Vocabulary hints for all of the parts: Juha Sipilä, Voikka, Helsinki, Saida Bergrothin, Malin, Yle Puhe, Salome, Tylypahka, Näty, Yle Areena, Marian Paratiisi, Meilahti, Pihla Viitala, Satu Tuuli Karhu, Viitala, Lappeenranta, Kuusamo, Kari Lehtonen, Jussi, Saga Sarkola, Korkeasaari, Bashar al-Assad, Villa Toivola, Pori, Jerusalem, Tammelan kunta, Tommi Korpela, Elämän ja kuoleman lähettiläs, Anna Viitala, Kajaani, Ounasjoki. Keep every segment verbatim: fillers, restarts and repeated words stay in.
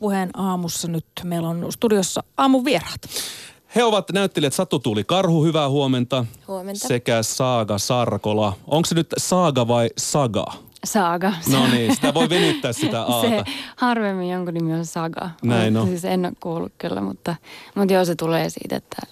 Puheen aamussa nyt meillä on studiossa aamun vieraat. He ovat näyttelijät Satu Tuuli Karhu, hyvää huomenta. Huomenta. Sekä Saaga Sarkola. Onko se nyt Saaga vai Saga? Saaga. No niin, sitä voi venyttää sitä aata. Se harvemmin jonkun nimi on Saga. Näin on. Siis en ole kuullut kyllä, mutta, mutta joo, se tulee siitä, että,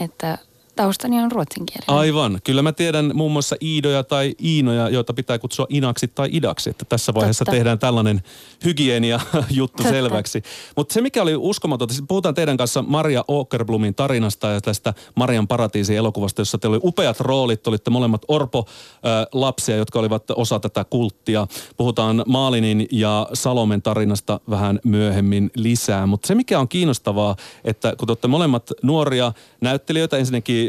että taustani on ruotsinkielinen. Aivan. Kyllä mä tiedän muun muassa Iidoja tai Iinoja, joita pitää kutsua Inaksi tai Idaksi. Että tässä vaiheessa Totta. Tehdään tällainen hygienia-juttu Totta. Selväksi. Mutta se, mikä oli uskomatonta, puhutaan teidän kanssa Maria Åkerblomin tarinasta ja tästä Marian Paratiisin elokuvasta, jossa teillä oli upeat roolit. Olitte molemmat orpo-lapsia, jotka olivat osa tätä kulttia. Puhutaan Malinin ja Salomen tarinasta vähän myöhemmin lisää. Mutta se, mikä on kiinnostavaa, että kun te olette molemmat nuoria näyttelijöitä, ensinnäkin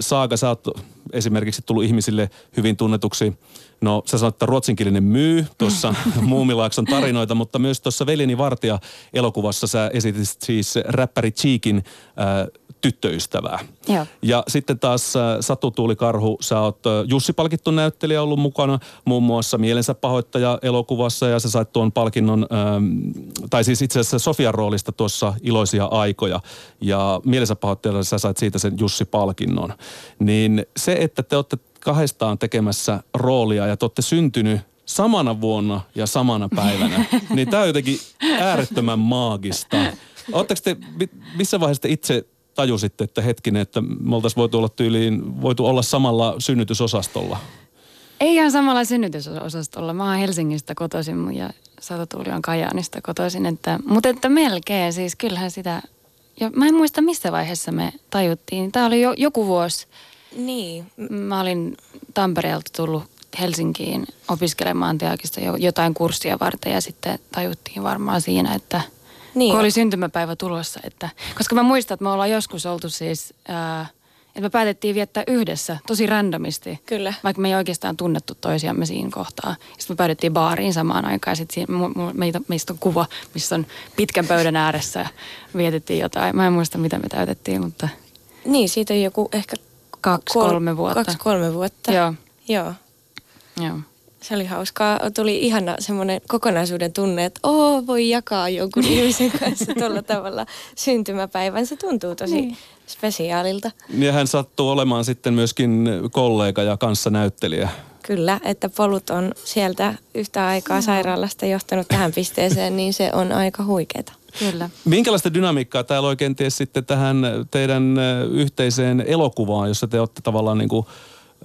Saaga, sä oot esimerkiksi tullut ihmisille hyvin tunnetuksi. No, sä sanoit, että ruotsinkielinen myy tuossa Muumilaakson tarinoita, mutta myös tuossa Veljeni Vartija -elokuvassa sä esitit siis räppäri Cheekin äh, tyttöystävää. Joo. Ja sitten taas äh, Satu Tuuli Karhu, sä oot äh, Jussi-palkittu näyttelijä ollut mukana muun muassa Mielensä pahoittaja -elokuvassa ja sä sait tuon palkinnon, ähm, tai siis itse asiassa Sofian roolista tuossa Iloisia aikoja. Ja Mielensä pahoittajalla sä sait siitä sen Jussi-palkinnon. Niin se, että te olette kahdestaan tekemässä roolia ja te olette syntynyt samana vuonna ja samana päivänä, niin tämä on jotenkin äärettömän maagista. Oletteko te, missä vaiheessa te itse tajusitte, että hetkinen, että me oltaisiin voitu olla tyyliin, voitu olla samalla synnytysosastolla? Ei ihan samalla synnytysosastolla. Mä oon Helsingistä kotoisin ja Satu Tuuli on Kajaanista kotoisin, että, mutta että melkein siis kyllähän sitä, ja mä en muista missä vaiheessa me tajuttiin. Tämä oli jo, joku vuosi. Niin. Mä olin Tampereelta tullut Helsinkiin opiskelemaan teakista jotain kurssia varten ja sitten tajuttiin varmaan siinä, että niin, kun oli syntymäpäivä tulossa. Että, koska mä muistan, että me ollaan joskus oltu siis, ää, että me päätettiin viettää yhdessä tosi randomisti. Kyllä. Vaikka me ei oikeastaan tunnettu toisiamme siinä kohtaa. Sitten me päädyttiin baariin samaan aikaan ja sitten meitä, meistä on kuva, missä on pitkän pöydän ääressä ja vietettiin jotain. Mä en muista, mitä me täytettiin, mutta... Niin, siitä joku ehkä... Kaksi, Kol- kolme vuotta. Kaksi, kolme vuotta. Joo. Joo. Joo. Se oli hauskaa. Tuli ihana semmoinen kokonaisuuden tunne, että oo, voi jakaa jonkun ihmisen kanssa tuolla tavalla syntymäpäivän. Se tuntuu tosi niin spesiaalilta. Ja hän sattuu olemaan sitten myöskin kollega ja kanssanäyttelijä. Kyllä, että polut on sieltä yhtä aikaa sairaalasta johtanut tähän pisteeseen, niin se on aika huikeeta. Kyllä. Minkälaista dynamiikkaa täällä oli kenties sitten tähän teidän yhteiseen elokuvaan, jossa te olette tavallaan niin kuin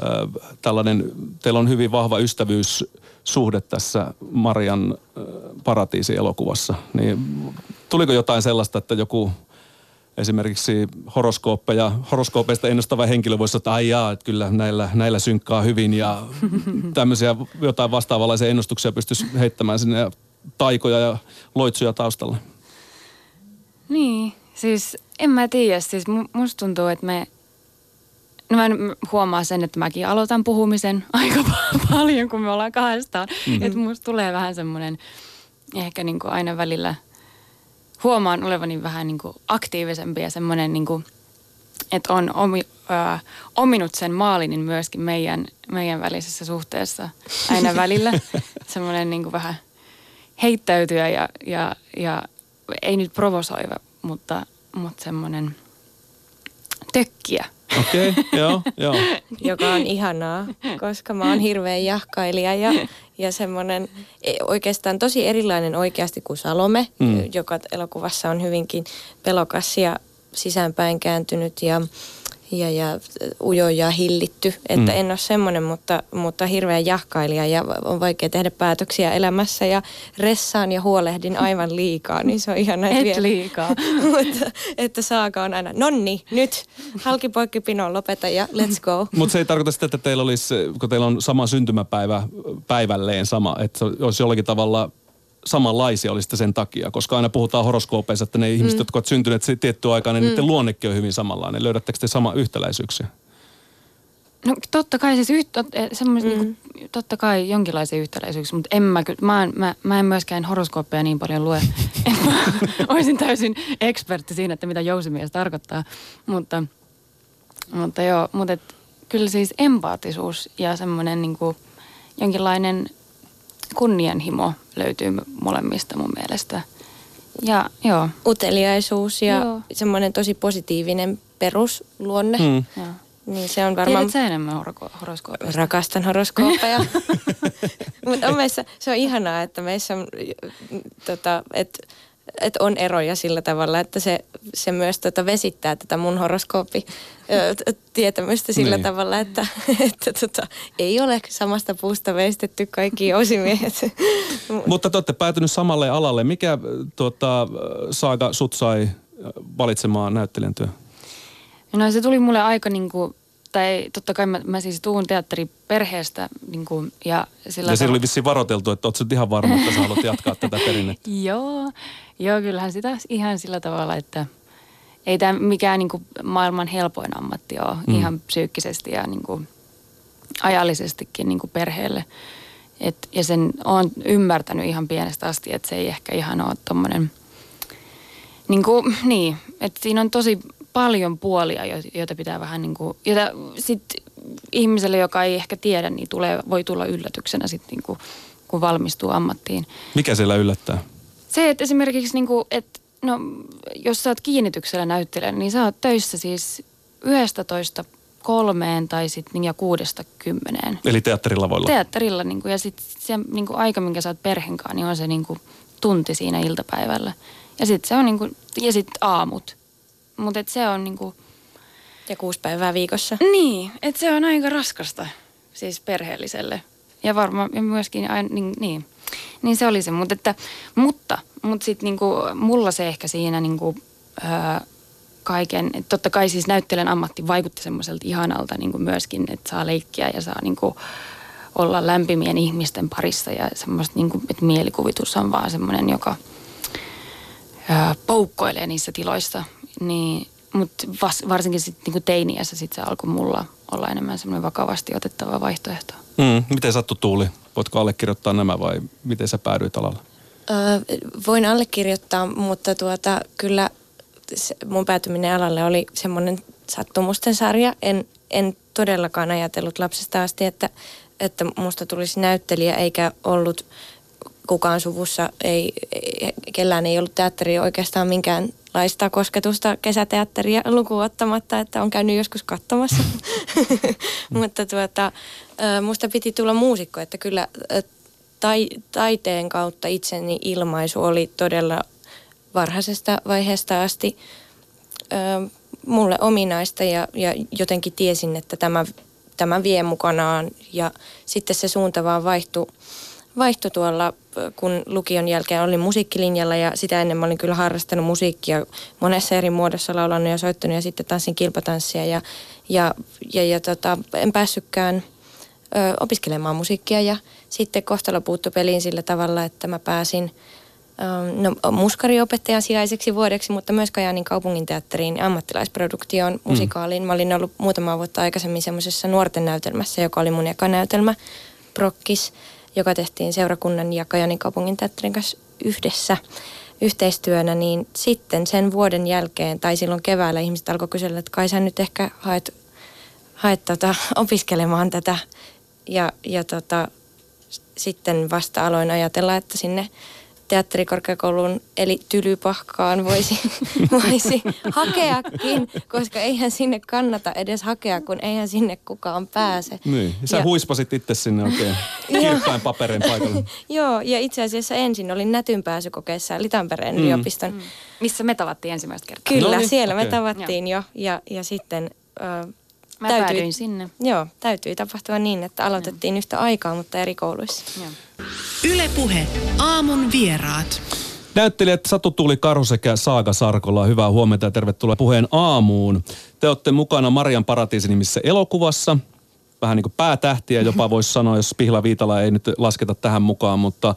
äh, tällainen, teillä on hyvin vahva ystävyyssuhde tässä Marian äh, Paratiisi -elokuvassa. Niin, tuliko jotain sellaista, että joku esimerkiksi horoskooppeja, horoskoopeista ennustava henkilö voisi sanoa, että ai jaa, että kyllä näillä, näillä synkkaa hyvin ja tämmöisiä jotain vastaavanlaisia ennustuksia pystyisi heittämään sinne ja taikoja ja loitsuja taustalla? Niin, siis en mä tiedä. Siis musta tuntuu, että me... No mä huomaan sen, että mäkin aloitan puhumisen aika paljon, kun me ollaan kahdestaan. Mm-hmm. Että musta tulee vähän semmoinen, ehkä niinku aina välillä huomaan olevani vähän niinku aktiivisempi ja semmoinen, niinku, että on omi, ö, ominut sen Maalinin myöskin meidän, meidän välisessä suhteessa aina välillä. Semmoinen niinku vähän heittäytyjä ja... ja, ja ei nyt provosoiva, mutta, mutta semmoinen tökkiä. Okei, okay, joo, joo. Joka on ihanaa, koska mä oon hirveän jahkailija ja, ja semmoinen oikeastaan tosi erilainen oikeasti kuin Salome, mm. joka elokuvassa on hyvinkin pelokas ja sisäänpäin kääntynyt ja, ja, ja ujo ja hillitty. Että mm. en ole semmoinen, mutta, mutta hirveän jahkailija ja on vaikea tehdä päätöksiä elämässä ja ressaan ja huolehdin aivan liikaa, niin se on ihan näin vielä. Et liikaa. Mutta että Saaga on aina, nonni, nyt, halki poikki pinoon, lopeta ja let's go. Mutta se ei tarkoita sitä, että teillä olisi, kun teillä on sama syntymäpäivä päivälleen sama, että olisi jollakin tavalla... samanlaisia oli sitä sen takia, koska aina puhutaan horoskoopeissa, että ne mm. ihmiset, jotka ovat syntyneet tiettyä aikaa, niin mm. niiden luonnekin on hyvin samanlainen. Löydättekö te sama yhtäläisyyksiä? No totta kai, siis yht, tot, semmoiset, mm. niin kuin, totta kai jonkinlaisia yhtäläisyyksiä, mutta en mä kyllä, mä, mä, mä en myöskään horoskooppeja niin paljon lue. En mä olisin täysin ekspertti siinä, että mitä jousimies tarkoittaa, mutta, mutta joo, mutta et, kyllä siis empaattisuus ja semmoinen niin kuin jonkinlainen kunnianhimo löytyy molemmista mun mielestä. ja joo. uteliaisuus ja joo. semmoinen tosi positiivinen perusluonne. Mm. Niin se on varmaan... Tiedätkö enemmän horoskoopeja? Rakastan horoskoopeja. Mutta meissä, se on ihanaa, että meissä on, tota, et, et on eroja sillä tavalla, että se, se myös tota, vesittää tätä mun horoskoopitietämystä sillä niin. tavalla, että, että tota, ei ole samasta puusta veistetty kaikki osimiehet. Mutta te olette päätynyt samalle alalle. Mikä tota, Saaga sut sai valitsemaan näyttelijän työ? No se tuli mulle aika niinku, tai totta kai mä, mä siis tuun teatteriperheestä niinku ja sillä... Ja se oli vissiin varoteltu, että oot sä ihan varma, että sä haluat jatkaa tätä perinnettä. Joo, joo kyllähän sitä ihan sillä tavalla, että ei tää mikään niinku maailman helpoin ammatti ole mm. ihan psyykkisesti ja niinku ajallisestikin niinku perheelle. Et, ja sen oon ymmärtänyt ihan pienestä asti, että se ei ehkä ihan ole tommonen niinku, niin, että siinä on tosi... paljon puolia, joita pitää vähän niin kuin, joita sitten ihmiselle, joka ei ehkä tiedä, niin tulee, voi tulla yllätyksenä sitten niin kuin, kun valmistuu ammattiin. Mikä siellä yllättää? Se, että esimerkiksi niin kuin, että no, jos sä oot kiinnityksellä näyttelijä, niin sä oot töissä siis yhdestä toista kolmeen tai sitten ja kuudesta kymmeneen. Eli teatterilavoilla? Teatterilla niin kuin, ja sitten se niin kuin aika, minkä sä oot perheenkaan, niin on se niin kuin tunti siinä iltapäivällä. Ja sitten se on niin kuin, ja sitten aamut. Mutta se on niinku... Ja kuusi päivää viikossa. Niin, että se on aika raskasta, siis perheelliselle. Ja varmaan, ja myöskin aina, niin, niin. Niin se oli se, mut että, mutta, mutta sitten niinku, mulla se ehkä siinä niinku öö, kaiken, että totta kai siis näyttelijän ammatti vaikutti semmoiselta ihanalta niinku myöskin, että saa leikkiä ja saa niinku olla lämpimien ihmisten parissa ja semmoista niinku, että mielikuvitus on vaan semmoinen, joka öö, poukkoilee niissä tiloissa. Niin, mutta varsinkin sitten niinku teiniässä sit se alkoi mulla olla enemmän semmoinen vakavasti otettava vaihtoehto. Mm, miten Satu Tuuli? Voitko allekirjoittaa nämä vai miten sä päädyit alalle? Öö, voin allekirjoittaa, mutta tuota, kyllä se, mun päätyminen alalle oli semmoinen sattumusten sarja. En, en todellakaan ajatellut lapsesta asti, että, että musta tulisi näyttelijä eikä ollut... Kukaan suvussa ei, kellään ei ollut teatteria oikeastaan minkäänlaista kosketusta kesäteatteria lukuun ottamatta, että on käynyt joskus katsomassa. Mutta tuota, musta piti tulla muusikko, että kyllä tai, taiteen kautta itseni ilmaisu oli todella varhaisesta vaiheesta asti ö, mulle ominaista ja, ja jotenkin tiesin, että tämä, tämä vie mukanaan ja sitten se suunta vaan vaihtui. Vaihtui tuolla, kun lukion jälkeen olin musiikkilinjalla ja sitä ennen mä olin kyllä harrastanut musiikkia monessa eri muodossa, laulanut ja soittanut ja sitten tanssin kilpatanssia ja, ja, ja, ja tota, en päässytkään ö, opiskelemaan musiikkia ja sitten kohtalo puuttui peliin sillä tavalla, että mä pääsin ö, no, muskariopettajan sijaiseksi vuodeksi, mutta myös Kajaanin kaupunginteatteriin ammattilaisproduktioon musikaaliin. Mm. Mä olin ollut muutamaa vuotta aikaisemmin semmoisessa nuorten näytelmässä, joka oli mun eka näytelmä, Prokkis, joka tehtiin seurakunnan ja Kajaanin kaupunginteatterin kanssa yhdessä yhteistyönä, niin sitten sen vuoden jälkeen tai silloin keväällä ihmiset alkoi kysellä, että kai sä nyt ehkä haet, haet tota, opiskelemaan tätä. Ja, ja tota, sitten vasta aloin ajatella, että sinne teatterikorkeakouluun eli Tylypahkaan voisi, voisi hakeakin, koska eihän sinne kannata edes hakea, kun eihän sinne kukaan pääse. Niin, sä ja... huispasit itse sinne oikein kirkkain paperin paikalle. Joo, ja itse asiassa ensin olin Nätyn pääsykokeessa, eli Tampereen mm. yliopiston. Mm. Missä me tavattiin ensimmäistä kertaa. Kyllä, no niin, siellä okay. me tavattiin jo, ja, ja sitten... Äh, Mä täytyi, päädyin sinne. Joo, täytyi tapahtua niin, että aloitettiin no. yhtä aikaa, mutta eri kouluissa. Joo. Yle Puhe. Aamun vieraat. Näyttelijät Satu Tuuli Karhu sekä Saaga Sarkola. Hyvää huomenta ja tervetuloa Puheen aamuun. Te olette mukana Marian Paratiisi -nimisessä elokuvassa. Vähän niin kuin päätähtiä jopa voisi sanoa, jos Pihla Viitala ei nyt lasketa tähän mukaan. Mutta äh,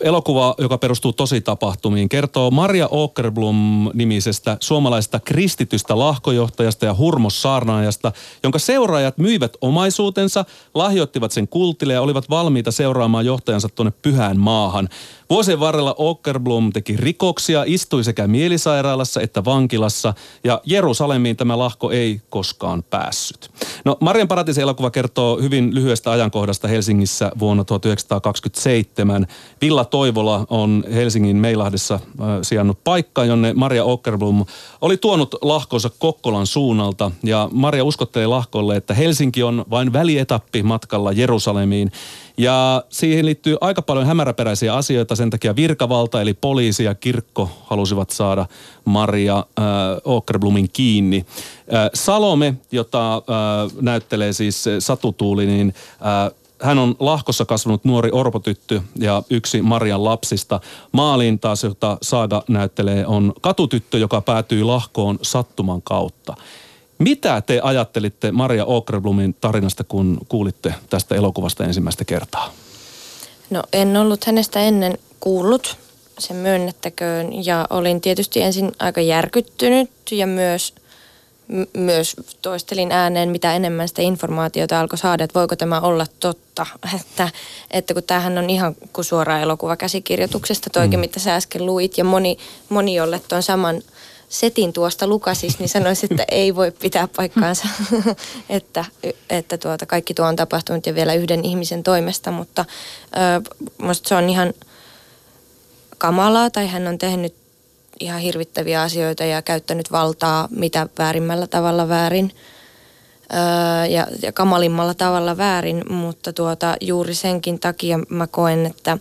elokuva, joka perustuu tositapahtumiin, kertoo Maria Åkerblom-nimisestä suomalaista kristitystä lahkojohtajasta ja hurmossaarnaajasta, jonka seuraajat myivät omaisuutensa, lahjoittivat sen kultille ja olivat valmiita seuraamaan johtajansa tuonne pyhään maahan. Vuosien varrella Åkerblom teki rikoksia, istui sekä mielisairaalassa että vankilassa, ja Jerusalemiin tämä lahko ei koskaan päässyt. No, Marian Paratiisin elokuva kertoo hyvin lyhyestä ajankohdasta Helsingissä vuonna tuhatyhdeksänsataakaksikymmentäseitsemän. Villa Toivola on Helsingin Meilahdessa äh, sijannut paikka, jonne Maria Åkerblom oli tuonut lahkonsa Kokkolan suunnalta, ja Maria uskottelee lahkolle, että Helsinki on vain välietappi matkalla Jerusalemiin. Ja siihen liittyy aika paljon hämäräperäisiä asioita, sen takia virkavalta eli poliisi ja kirkko halusivat saada Maria äh, Åkerblomin kiinni. Äh, Salome, jota äh, näyttelee siis Satu Tuuli, niin äh, hän on lahkossa kasvanut nuori orpotyttö ja yksi Marian lapsista. Malin taas, jota Saaga näyttelee, on katutyttö, joka päätyy lahkoon sattuman kautta. Mitä te ajattelitte Maria Åkerblomin tarinasta, kun kuulitte tästä elokuvasta ensimmäistä kertaa? No, en ollut hänestä ennen kuullut, sen myönnettäköön. Ja olin tietysti ensin aika järkyttynyt ja myös, m- myös toistelin ääneen, mitä enemmän sitä informaatiota alkoi saada, että voiko tämä olla totta. Että, että kun tämähän on ihan kuin suora elokuva käsikirjoituksesta, toikin mm. mitä sä äsken luit, ja moni, moni jolle tuon saman setin tuosta lukasis, niin sanoisin, että ei voi pitää paikkaansa, että, että tuota, kaikki tuo on tapahtunut ja vielä yhden ihmisen toimesta, mutta ö, musta se on ihan kamalaa, tai hän on tehnyt ihan hirvittäviä asioita ja käyttänyt valtaa mitä väärimmällä tavalla väärin ö, ja, ja kamalimmalla tavalla väärin, mutta tuota, juuri senkin takia mä koen, että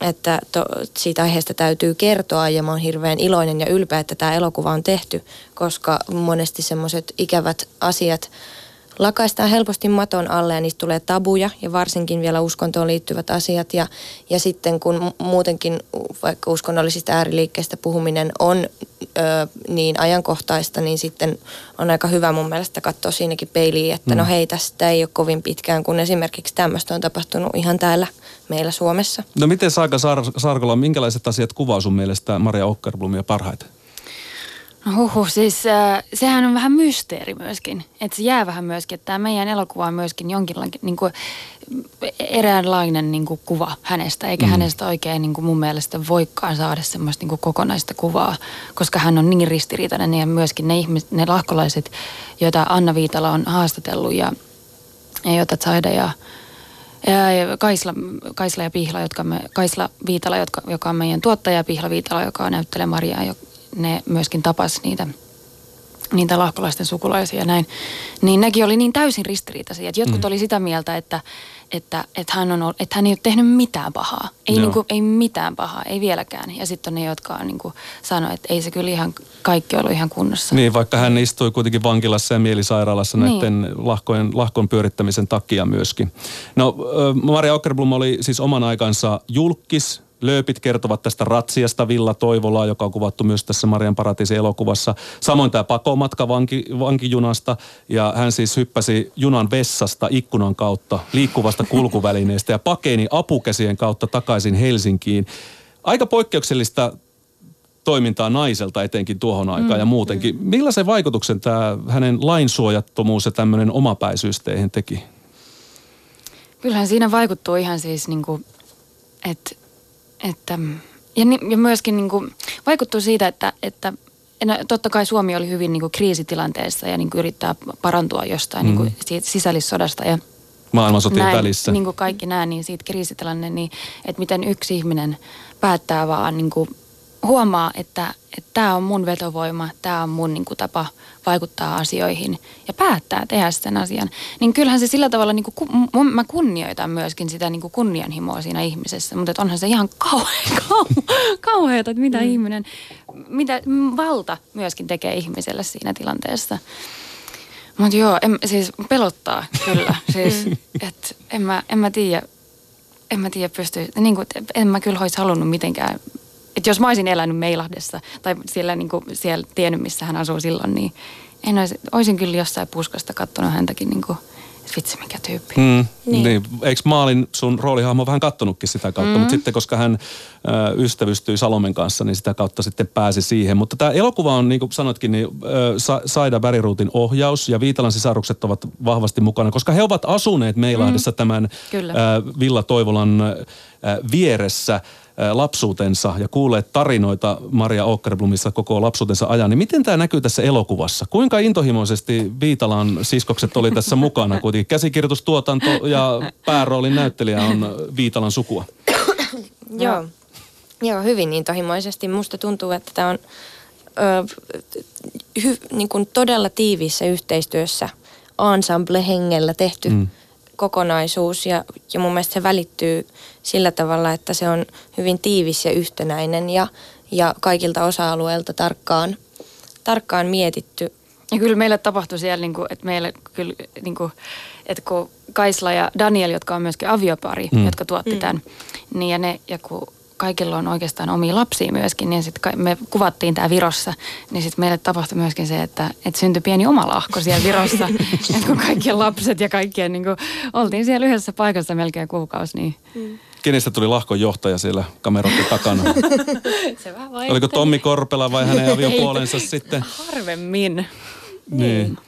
että to, siitä aiheesta täytyy kertoa, ja mä oon hirveän iloinen ja ylpeä, että tämä elokuva on tehty, koska monesti semmoiset ikävät asiat lakaistaan helposti maton alle ja niistä tulee tabuja ja varsinkin vielä uskontoon liittyvät asiat ja, ja sitten kun muutenkin vaikka uskonnollisista ääriliikkeistä puhuminen on ö, niin ajankohtaista, niin sitten on aika hyvä mun mielestä katsoa siinäkin peiliin, että mm. no hei, tästä ei ole kovin pitkään, kun esimerkiksi tämmöistä on tapahtunut ihan täällä meillä Suomessa. No miten Saaga Sar- Sarkola, minkälaiset asiat kuvaa sun mielestä Maria Åkerblomia parhaiten? No huhuh, siis äh, sehän on vähän mysteeri myöskin, että se jää vähän myöskin, että tämä meidän elokuva on myöskin jonkinlainen niin kuin, eräänlainen niin kuin, kuva hänestä, eikä mm. hänestä oikein niin kuin, mun mielestä voikaan saada semmoista niin kuin, kokonaista kuvaa, koska hän on niin ristiriitainen ja myöskin ne, ihmis, ne lahkolaiset, joita Anna Viitala on haastatellut ja, ja joita Saida ja, ja, ja Kaisla, Kaisla ja Pihla, jotka me, Kaisla Viitala, jotka, joka on meidän tuottaja ja Pihla Viitala, joka näyttelee Mariaa, joka ne myöskin tapas niitä, niitä lahkolaisten sukulaisia ja näin, niin nekin oli niin täysin ristiriitaisia, että jotkut mm. oli sitä mieltä, että, että, että, hän on, että hän ei ole tehnyt mitään pahaa. Ei, niin kuin, ei mitään pahaa, ei vieläkään. Ja sitten on ne, jotka on niin kuin sanoneet, että ei se kyllä ihan kaikki ollut ihan kunnossa. Niin, vaikka hän istui kuitenkin vankilassa ja mielisairaalassa niin näiden lahkojen, lahkon pyörittämisen takia myöskin. No, Maria Åkerblom oli siis oman aikansa julkkis. Lööpit kertovat tästä ratsiasta Villa Toivolaa, joka on kuvattu myös tässä Marian Paratiisin elokuvassa. Samoin tämä pakomatka vanki, vankijunasta, ja hän siis hyppäsi junan vessasta ikkunan kautta liikkuvasta kulkuvälineestä ja pakeni apukäsien kautta takaisin Helsinkiin. Aika poikkeuksellista toimintaa naiselta etenkin tuohon aikaan mm, ja muutenkin. Mm. Millaisen vaikutuksen tämä hänen lainsuojattomuus ja tämmöinen omapäisyys teihin teki? Kyllähän siinä vaikuttuu ihan siis niin kuin, että Että, ja, ni, ja myöskin niin kuin, vaikuttuu siitä, että, että no, totta kai Suomi oli hyvin niin kuin, kriisitilanteessa ja niin kuin, yrittää parantua jostain mm. niin kuin, siitä sisällissodasta. Ja maailmansotien näin, välissä. Niin kuin kaikki nämä, niin siitä kriisitilanne, niin, että miten yksi ihminen päättää vaan niin kuin, huomaa, että tämä on mun vetovoima, tämä on mun niin kuin, tapa vaikuttaa asioihin ja päättää tehdä sen asian. Niin kyllähän se sillä tavalla, niin kuin, mä kunnioitan myöskin sitä niin kuin kunnianhimoa siinä ihmisessä, mutta onhan se ihan kauhe- kau- kauheata, että mitä mm. ihminen, mitä valta myöskin tekee ihmiselle siinä tilanteessa. Mutta joo, en, siis pelottaa kyllä, siis, että en mä, en mä tiedä, en mä tiedä pysty, niin kuin, en mä kyllä olisi halunnut mitenkään. Että jos mä olisin elänyt Meilahdessa tai siellä, niin kuin, siellä tiennyt, missä hän asuu silloin, niin en olisi, olisin kyllä jossain puskasta katsonut häntäkin, niin kuin, että vitsi mikä tyyppi. Mm, niin. niin, eikö Malin sun roolihahmo vähän kattonutkin sitä kautta, mm. mutta sitten koska hän ö, ystävystyi Salomen kanssa, niin sitä kautta sitten pääsi siihen. Mutta tämä elokuva on, niin kuin sanoitkin, niin, ö, Sa- Saida Bergrothin ohjaus ja Viitalan sisarukset ovat vahvasti mukana, koska he ovat asuneet Meilahdessa mm. tämän ö, Villa Toivolan ö, vieressä. lapsuutensa ja kuulee tarinoita Maria Åkerblomissa koko lapsuutensa ajan, niin miten tämä näkyy tässä elokuvassa? Kuinka intohimoisesti Viitalan siskokset oli tässä mukana? Kuitenkin käsikirjoitustuotanto ja pääroolin näyttelijä on Viitalan sukua. Joo. Joo, hyvin intohimoisesti. Musta tuntuu, että tämä on ö, hy, niin kuin todella tiiviissä yhteistyössä ensemble-hengellä tehty mm. kokonaisuus ja, ja mun mielestä se välittyy sillä tavalla, että se on hyvin tiivis ja yhtenäinen ja, ja kaikilta osa-alueilta tarkkaan, tarkkaan mietitty. Ja kyllä meillä tapahtui siellä, niin kuin, että meillä kyllä, niin kuin, että kun Kaisla ja Daniel, jotka on myöskin aviopari, mm. jotka tuotti mm. tämän, niin ja ne ja kun kaikilla on oikeastaan omia lapsia myöskin, niin sitten me kuvattiin tämä Virossa, niin sitten meille tapahtui myöskin se, että, että syntyi pieni oma lahko siellä Virossa, että kun kaikkien lapset ja kaikkien, niin kun oltiin siellä yhdessä paikassa melkein kuukausi, niin... Mm. Kenestä tuli lahkon johtaja siellä kameroiden takana? Se vähän vaihteli. Oliko Tommi Korpela vai hänen aviopuolensa sitten? Harvemmin. Niin.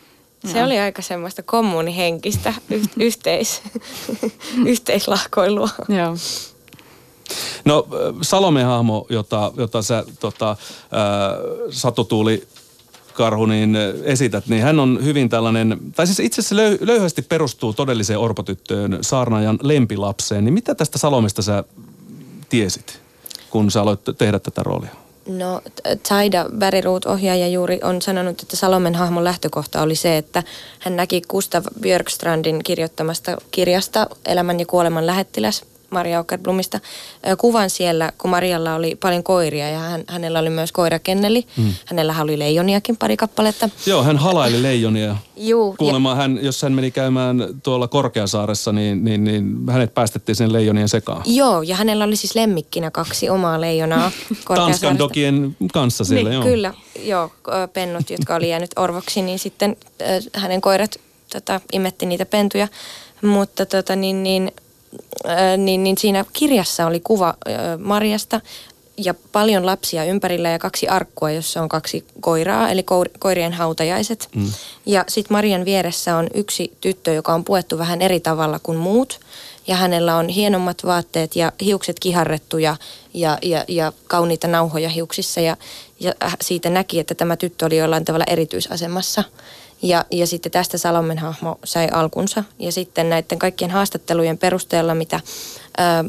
Se oli aika semmoista kommunihenkistä yhteis, yhteislahkoilua. Joo. No Salome-hahmo, jota, jota sä tota, ää, Satu Tuuli Karhu niin esität, niin hän on hyvin tällainen, tai siis itse asiassa löy- löyhästi perustuu todelliseen orpotyttöön, saarnaajan lempilapseen. Niin mitä tästä Salomesta sä tiesit, kun sä aloit tehdä tätä roolia? No Saida Bergrothin ohjaaja juuri on sanonut, että Salomen hahmon lähtökohta oli se, että hän näki Gustav Björkstrandin kirjoittamasta kirjasta Elämän ja kuoleman lähettiläs. Maria Åkerblomista kuvan siellä, kun Marialla oli paljon koiria ja hän, hänellä oli myös koirakenneli. Mm. Hänellähän oli leijoniakin pari kappaletta. Joo, hän halaili leijonia. Juu. Kuulemma ja... hän, jos hän meni käymään tuolla Korkeasaaressa, niin, niin, niin hänet päästettiin sen leijonien sekaan. Joo, ja hänellä oli siis lemmikkinä kaksi omaa leijonaa Tanskan dokien kanssa siellä, niin, joo. Kyllä, joo, pennut, jotka oli jäänyt orvoksi, niin sitten äh, hänen koirat tota, imetti niitä pentuja, mutta tota niin... niin Niin, niin siinä kirjassa oli kuva Mariasta ja paljon lapsia ympärillä ja kaksi arkkua, jossa on kaksi koiraa, eli koirien hautajaiset. Mm. Ja sitten Marian vieressä on yksi tyttö, joka on puettu vähän eri tavalla kuin muut. Ja hänellä on hienommat vaatteet ja hiukset kiharrettu ja, ja, ja, ja kauniita nauhoja hiuksissa. Ja, ja siitä näki, että tämä tyttö oli jollain tavalla erityisasemassa. Ja, ja sitten tästä Salomen hahmo sai alkunsa. Ja sitten näiden kaikkien haastattelujen perusteella, mitä ää,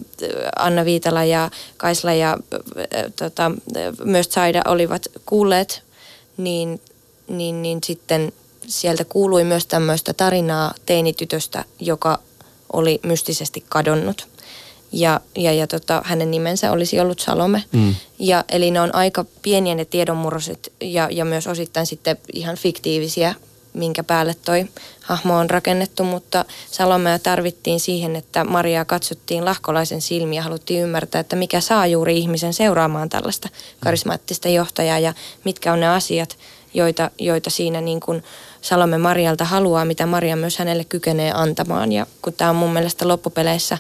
Anna Viitala ja Kaisla ja ää, tota, myös Saida olivat kuulleet, niin, niin, niin sitten sieltä kuului myös tämmöistä tarinaa teinitytöstä, joka oli mystisesti kadonnut. Ja, ja, ja tota, hänen nimensä olisi ollut Salome. Mm. Ja, eli ne on aika pieniä ne tiedonmurroset ja, ja myös osittain sitten ihan fiktiivisiä, minkä päälle toi hahmo on rakennettu, mutta Salomea tarvittiin siihen, että Mariaa katsottiin lahkolaisen silmiä, haluttiin ymmärtää, että mikä saa juuri ihmisen seuraamaan tällaista karismaattista johtajaa ja mitkä on ne asiat, joita, joita siinä niin kuin Salome Marialta haluaa, mitä Maria myös hänelle kykenee antamaan. Ja kun tämä on mun mielestä loppupeleissä,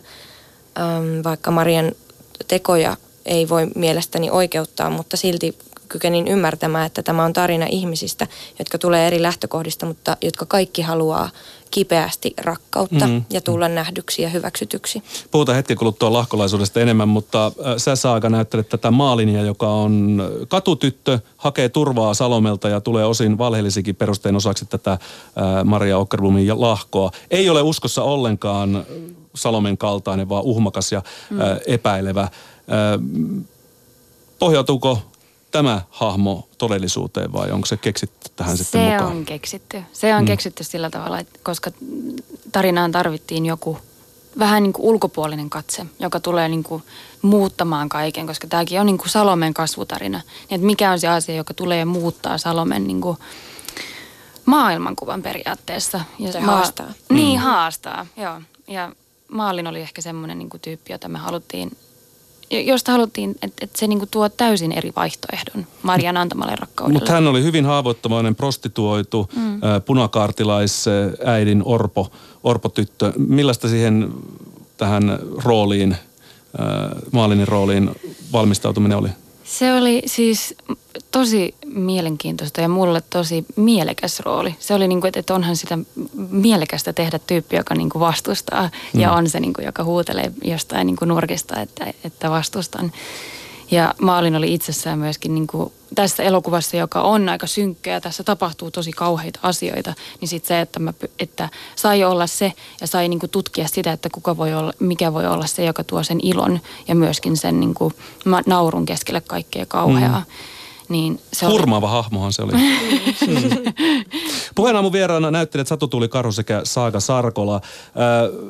äm, vaikka Marian tekoja ei voi mielestäni oikeuttaa, mutta silti kykenin ymmärtämään, että tämä on tarina ihmisistä, jotka tulee eri lähtökohdista, mutta jotka kaikki haluaa kipeästi rakkautta mm-hmm. ja tulla nähdyksi ja hyväksytyksi. Puhutaan hetken kuluttua lahkolaisuudesta enemmän, mutta sä Saaga näyttelet tätä Maalinia, joka on katutyttö, hakee turvaa Salomelta ja tulee osin valheellisikin perustein osaksi tätä Maria Åkerblomin lahkoa. Ei ole uskossa ollenkaan Salomen kaltainen, vaan uhmakas ja mm. epäilevä. Pohjautuuko tämä hahmo todellisuuteen vai onko se keksitty tähän se sitten mukaan? Se on keksitty. Se on mm. keksitty sillä tavalla, että koska tarinaan tarvittiin joku vähän niin kuin ulkopuolinen katse, joka tulee niin kuin muuttamaan kaiken, koska tämäkin on niin kuin Salomen kasvutarina. Niin, että mikä on se asia, joka tulee muuttaa Salomen niin kuin maailmankuvan periaatteessa. Ja se haastaa. Mm. Niin, haastaa, joo. Ja Maalin oli ehkä semmoinen niin kuin tyyppi, jota me haluttiin josta haluttiin, että et se niinku tuo täysin eri vaihtoehdon Marian antamalle rakkaudelle. Mutta hän oli hyvin haavoittavainen, prostituoitu, mm. ä, punakaartilaisäidin orpo, orpotyttö. Millaista siihen tähän rooliin, ä, Maalinin rooliin valmistautuminen oli? Se oli siis, tosi mielenkiintoista ja mulle tosi mielekäs rooli. Se oli niin kuin, että onhan sitä mielekästä tehdä tyyppi, joka niin kuin vastustaa mm. ja on se, niin kuin, joka huutelee jostain niin kuin nurkista, että, että vastustan. Ja Malin oli itsessään myöskin niin kuin tässä elokuvassa, joka on aika synkkä ja tässä tapahtuu tosi kauheita asioita, niin sitten se, että, mä, että sai olla se ja sai niin kuin tutkia sitä, että kuka voi olla, mikä voi olla se, joka tuo sen ilon ja myöskin sen niin kuin naurun keskelle kaikkea kauheaa. Mm. Niin se hurmaava oli... hahmohan se oli. Puheenaamun vieraana näyttelijät Satu Tuuli Karhu sekä Saaga Sarkola. Öö,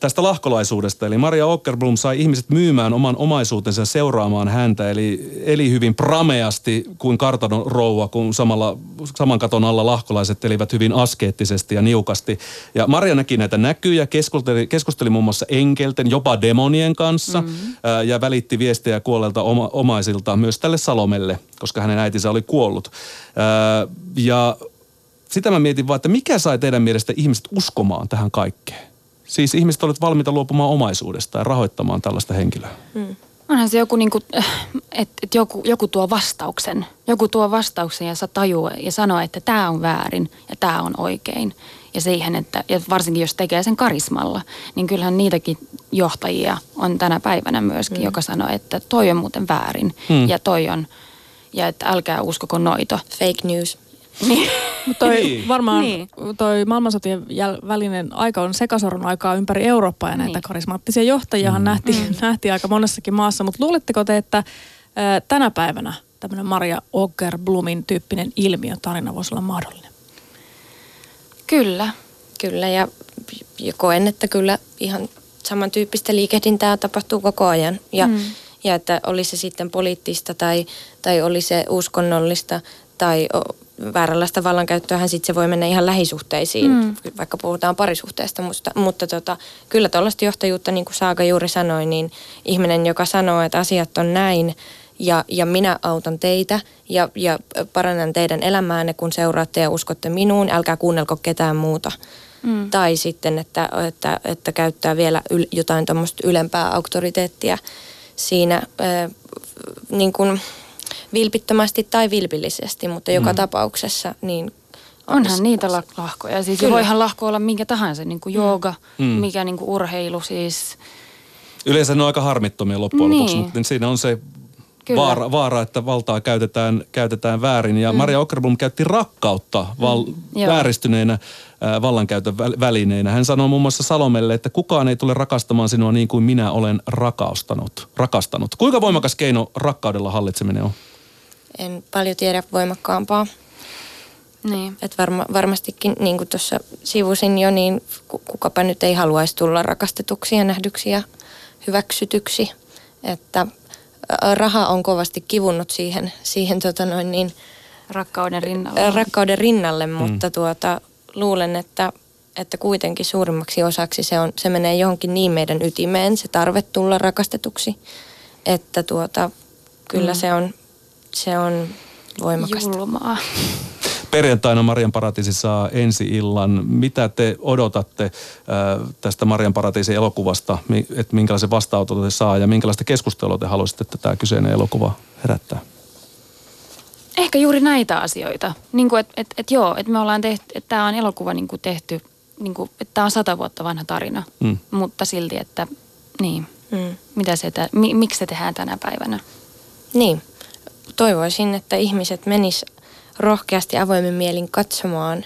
Tästä lahkolaisuudesta, eli Maria Åkerblom sai ihmiset myymään oman omaisuutensa seuraamaan häntä, eli eli hyvin prameasti kuin kartanon rouva, kun samalla, saman katon alla lahkolaiset elivät hyvin askeettisesti ja niukasti. Ja Maria näki näitä näkyjä, keskusteli, keskusteli muun muassa enkelten, jopa demonien kanssa, mm-hmm. ää, ja välitti viestejä kuolleelta oma, omaisilta myös tälle Salomelle, koska hänen äitinsä oli kuollut. Ää, ja sitä mä mietin vaan, että mikä sai teidän mielestä ihmiset uskomaan tähän kaikkeen? Siis ihmiset olivat valmiita luopumaan omaisuudesta ja rahoittamaan tällaista henkilöä. Hmm. Onhan se joku, niin kuin, että et joku, joku tuo vastauksen. Joku tuo vastauksen ja saa tajua ja sanoo, että tämä on väärin ja tämä on oikein. Ja siihen, että ja varsinkin jos tekee sen karismalla, niin kyllähän niitäkin johtajia on tänä päivänä myöskin, hmm. joka sanoo, että toi on muuten väärin hmm. ja toi on, ja että älkää uskoko noita. Fake news. Niin. Mutta toi niin. varmaan niin. toi maailmansotien jäl- välinen aika on sekasorron aikaa ympäri Eurooppaa ja näitä niin. karismaattisia johtajiahan mm. nähtiin, mm. nähtiin aika monessakin maassa. Mutta luuletteko te, että ä, tänä päivänä tämmöinen Maria Åkerblomin tyyppinen ilmiö tarina voisi olla mahdollinen? Kyllä, kyllä ja, ja koen, että kyllä ihan samantyyppistä liikehdintää tapahtuu koko ajan ja, mm. ja että oli se sitten poliittista tai, tai oli se uskonnollista tai... vääränlaista vallankäyttöähän sitten se voi mennä ihan lähisuhteisiin, mm. vaikka puhutaan parisuhteesta, mutta, mutta tota, kyllä tuollaista johtajuutta, niin kuin Saaga juuri sanoi, niin ihminen, joka sanoo, että asiat on näin ja, ja minä autan teitä ja, ja parannan teidän elämäänne, kun seuraatte ja uskotte minuun, älkää kuunnelko ketään muuta. Mm. Tai sitten, että, että, että käyttää vielä yl, jotain tuommoista ylempää auktoriteettia siinä äh, niin kuin... vilpittömästi tai vilpillisesti, mutta joka mm. tapauksessa niin... On onhan se, niitä la- lahkoja. Siis voihan lahko olla minkä tahansa, niin kuin jooga, mm. mikä niin kuin urheilu siis. Yleensä ne on aika harmittomia loppujen niin. lopuksi, mutta siinä on se vaara, vaara, että valtaa käytetään, käytetään väärin. Ja mm. Maria Åkerblom käytti rakkautta val- mm. vääristyneenä äh, vallankäytön väl- välineenä. Hän sanoi muun muassa Salomelle, että kukaan ei tule rakastamaan sinua niin kuin minä olen rakastanut. rakastanut. Kuinka voimakas keino rakkaudella hallitseminen on? En paljon tiedä voimakkaampaa. Niin. Et varma, varmastikin, niin kuin tuossa sivusin jo, niin kukapa nyt ei haluaisi tulla rakastetuksi ja nähdyksi ja hyväksytyksi. Että raha on kovasti kivunnut siihen, siihen tota noin niin, rakkauden rinnalle, rakkauden rinnalle mm. mutta tuota, luulen, että, että kuitenkin suurimmaksi osaksi se, on, se menee johonkin niin meidän ytimeen, se tarve tulla rakastetuksi, että tuota, kyllä mm. se on... Se on voimakasta. Julmaa. Perjantaina Marian Paratiisi saa ensi illan. Mitä te odotatte äh, tästä Marian Paratiisin elokuvasta? Että minkälaisen vastaanoton te saa ja minkälaista keskustelua te haluaisitte, että tämä kyseinen elokuva herättää? Ehkä juuri näitä asioita. Niin kuin, että et, et joo, että me ollaan tehty, että tämä on elokuva niin kuin tehty, niin kuin, että tämä on sata vuotta vanha tarina. Mm. Mutta silti, että niin, mm. mitä se, että, mi, miksi se tehdään tänä päivänä? Niin. Toivoisin, että ihmiset menis rohkeasti avoimin mielin katsomaan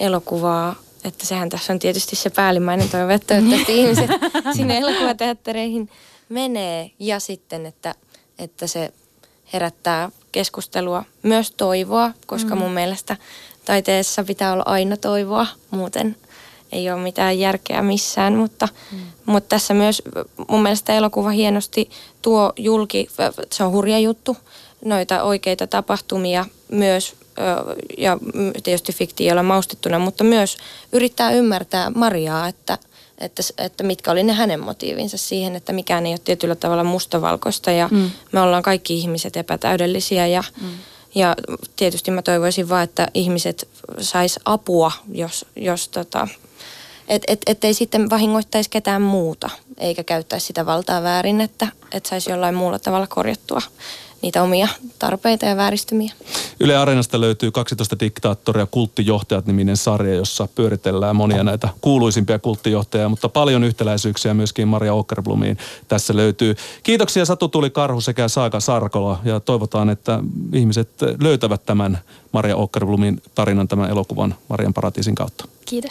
elokuvaa. Että sehän tässä on tietysti se päällimmäinen toive, että ihmiset sinne elokuvateattereihin menee. Ja sitten, että, että se herättää keskustelua, myös toivoa, koska mun mielestä taiteessa pitää olla aina toivoa. Muuten ei ole mitään järkeä missään, mutta, mm. mutta tässä myös mun mielestä elokuva hienosti tuo julki, se on hurja juttu. Noita oikeita tapahtumia myös, ja tietysti fiktiolla maustettuna, mutta myös yrittää ymmärtää Mariaa, että, että, että mitkä oli ne hänen motiivinsa siihen, että mikään ei ole tietyllä tavalla mustavalkoista ja mm. me ollaan kaikki ihmiset epätäydellisiä ja, mm. ja tietysti mä toivoisin vaan, että ihmiset sais apua, jos, jos tota, et, et, ettei sitten vahingoittaisi ketään muuta, eikä käyttäisi sitä valtaa väärin, että et saisi jollain muulla tavalla korjattua niitä omia tarpeita ja vääristymiä. Yle Areenasta löytyy kaksitoista diktaattoria kulttijohtajat -niminen sarja, jossa pyöritellään monia näitä kuuluisimpia kulttijohtajia, mutta paljon yhtäläisyyksiä myöskin Maria Åkerblomiin tässä löytyy. Kiitoksia Satu Tuuli Karhu sekä Saaga Sarkola, ja toivotaan, että ihmiset löytävät tämän Maria Åkerblomin tarinan tämän elokuvan Marian Paratiisin kautta. Kiitos.